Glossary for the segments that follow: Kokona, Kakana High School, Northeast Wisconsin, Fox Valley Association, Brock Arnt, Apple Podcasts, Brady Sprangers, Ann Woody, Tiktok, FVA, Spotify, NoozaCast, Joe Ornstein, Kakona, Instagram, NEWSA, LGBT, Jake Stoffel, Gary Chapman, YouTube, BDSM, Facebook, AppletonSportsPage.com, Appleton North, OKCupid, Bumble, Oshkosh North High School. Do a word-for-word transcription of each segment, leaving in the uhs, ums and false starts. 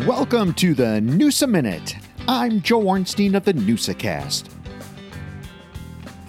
Welcome to the NEWSA Minute. I'm Joe Ornstein of the NoozaCast.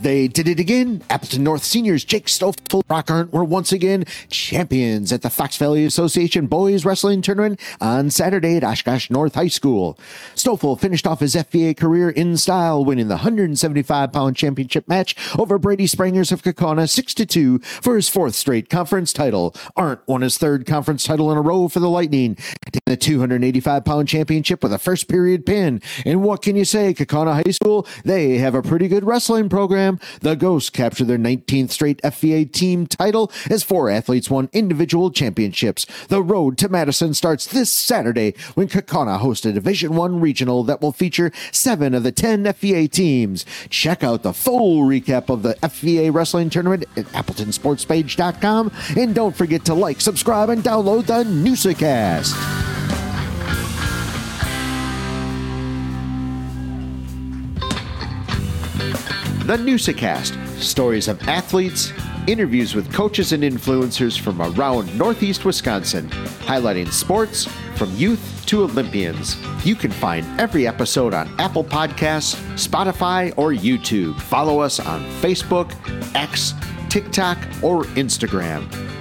They did it again. Appleton North seniors Jake Stoffel and Brock Arnt were once again champions at the Fox Valley Association Boys Wrestling Tournament on Saturday at Oshkosh North High School. Stoffel finished off his F V A career in style, winning the one hundred seventy-five pound championship match over Brady Sprangers of Kakona six to two for his fourth straight conference title. Arnt won his third conference title in a row for the Lightning, taking the two hundred eighty-five pound championship with a first period pin. And what can you say, Kakana High School, they have a pretty good wrestling program. The Ghosts captured their nineteenth straight F V A team title as four athletes won individual championships. The road to Madison starts this Saturday when Kokona hosts a Division One regional that will feature seven of the ten F V A teams. Check out the full recap of the F V A wrestling tournament at Appleton Sports Page dot com, and don't forget to like, subscribe, and download the NoozaCast. The NoozaCast, stories of athletes, interviews with coaches and influencers from around Northeast Wisconsin, highlighting sports from youth to Olympians. You can find every episode on Apple Podcasts, Spotify, or YouTube. Follow us on Facebook, X, TikTok, or Instagram.